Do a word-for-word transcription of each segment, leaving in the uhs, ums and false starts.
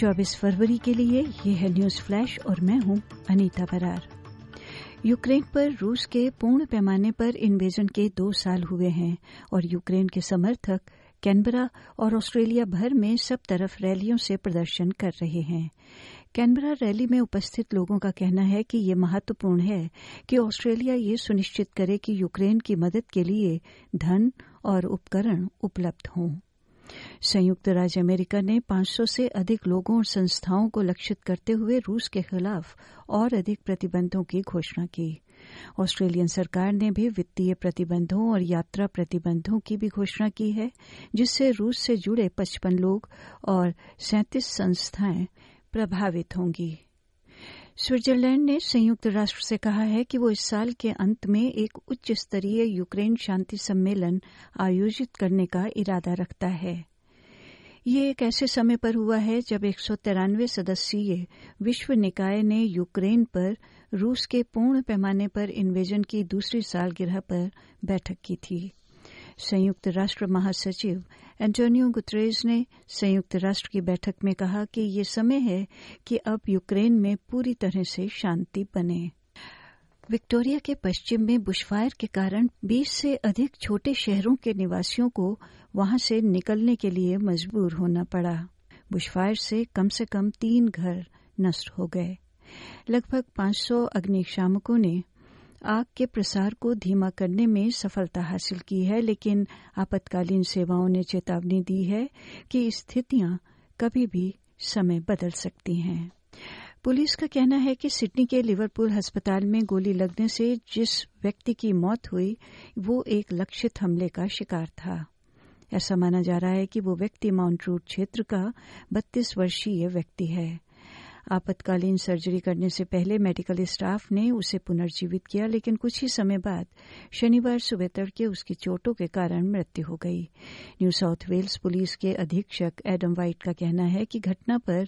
चौबीस फरवरी के लिए ये है न्यूज फ्लैश और मैं हूं अनीता बरार। यूक्रेन पर रूस के पूर्ण पैमाने पर इन्वेजन के दो साल हुए हैं और यूक्रेन के समर्थक कैनबरा और ऑस्ट्रेलिया भर में सब तरफ रैलियों से प्रदर्शन कर रहे हैं। कैनबरा रैली में उपस्थित लोगों का कहना है कि ये महत्वपूर्ण है कि ऑस्ट्रेलिया ये सुनिश्चित करे कि यूक्रेन की मदद के लिए धन और उपकरण उपलब्ध हों। संयुक्त राज्य अमेरिका ने पांच सौ से अधिक लोगों और संस्थाओं को लक्षित करते हुए रूस के खिलाफ और अधिक प्रतिबंधों की घोषणा की। ऑस्ट्रेलियन सरकार ने भी वित्तीय प्रतिबंधों और यात्रा प्रतिबंधों की भी घोषणा की है, जिससे रूस से जुड़े पचपन लोग और सैंतीस संस्थाएं प्रभावित होंगी। स्विट्जरलैंड ने संयुक्त राष्ट्र से कहा है कि वो इस साल के अंत में एक उच्च स्तरीय यूक्रेन शांति सम्मेलन आयोजित करने का इरादा रखता है। ये एक ऐसे समय पर हुआ है जब एक सौ तिरानवे सदस्यीय विश्व निकाय ने यूक्रेन पर रूस के पूर्ण पैमाने पर इन्वेजन की दूसरी सालगिरह पर बैठक की थी। संयुक्त राष्ट्र महासचिव एंटोनियो गुटेरेस ने संयुक्त राष्ट्र की बैठक में कहा कि ये समय है कि अब यूक्रेन में पूरी तरह से शांति बने। विक्टोरिया के पश्चिम में बुशफायर के कारण बीस से अधिक छोटे शहरों के निवासियों को वहां से निकलने के लिए मजबूर होना पड़ा। बुशफायर से कम से कम तीन घर नष्ट हो गए। लगभग पांच सौ अग्निशामकों ने आग के प्रसार को धीमा करने में सफलता हासिल की है, लेकिन आपातकालीन सेवाओं ने चेतावनी दी है कि स्थितियां कभी भी समय बदल सकती हैं। पुलिस का कहना है कि सिडनी के लिवरपूल अस्पताल में गोली लगने से जिस व्यक्ति की मौत हुई वो एक लक्षित हमले का शिकार था। ऐसा माना जा रहा है कि वो व्यक्ति माउंट रूट क्षेत्र का बत्तीस वर्षीय व्यक्ति है। आपातकालीन सर्जरी करने से पहले मेडिकल स्टाफ ने उसे पुनर्जीवित किया, लेकिन कुछ ही समय बाद शनिवार सुबह तड़के उसकी चोटों के कारण मृत्यु हो गई। न्यू साउथ वेल्स पुलिस के अधीक्षक एडम वाइट का कहना है कि घटना पर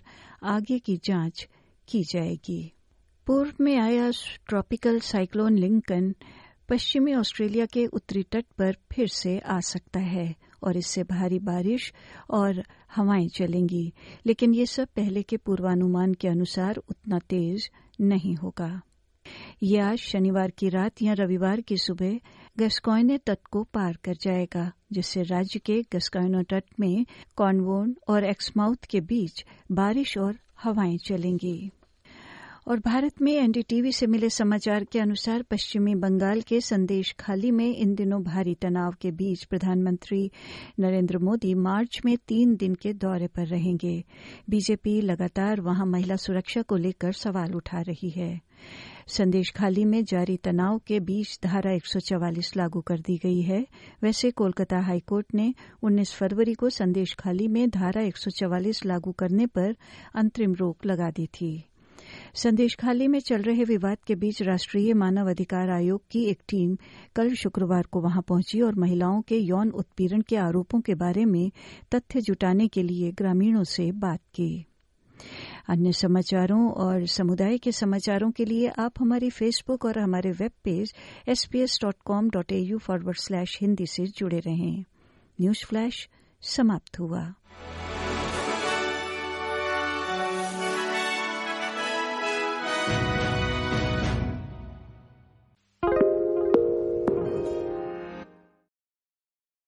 आगे की जांच की जाएगी। पूर्व में आया ट्रॉपिकल साइक्लोन लिंकन पश्चिमी ऑस्ट्रेलिया के उत्तरी तट पर फिर से आ सकता है और इससे भारी बारिश और हवाएं चलेंगी, लेकिन ये सब पहले के पूर्वानुमान के अनुसार उतना तेज नहीं होगा। यह आज शनिवार की रात या रविवार की सुबह गस्कॉयने तट को पार कर जाएगा, जिससे राज्य के गस्कॉयनो तट में कॉनवोर्न और एक्समाउथ के बीच बारिश और हवाएं चलेंगी। और भारत में एनडीटीवी से मिले समाचार के अनुसार पश्चिमी बंगाल के संदेश खाली में इन दिनों भारी तनाव के बीच प्रधानमंत्री नरेंद्र मोदी मार्च में तीन दिन के दौरे पर रहेंगे। बीजेपी लगातार वहां महिला सुरक्षा को लेकर सवाल उठा रही है। संदेश खाली में जारी तनाव के बीच धारा एक सौ चवालीस लागू कर दी गई है। वैसे कोलकाता हाईकोर्ट ने उन्नीस फरवरी को संदेश खाली में धारा एक सौ चवालीस लागू करने पर अंतरिम रोक लगा दी थी। संदेश खाली में चल रहे विवाद के बीच राष्ट्रीय मानव अधिकार आयोग की एक टीम कल शुक्रवार को वहां पहुंची और महिलाओं के यौन उत्पीड़न के आरोपों के बारे में तथ्य जुटाने के लिए ग्रामीणों से बात की। अन्य समाचारों और समुदाय के समाचारों के लिए आप हमारी फेसबुक और हमारे web page S B S dot com dot A U forward slash Hindi से जुड़े रहें। न्यूज फ्लैश समाप्त हुआ।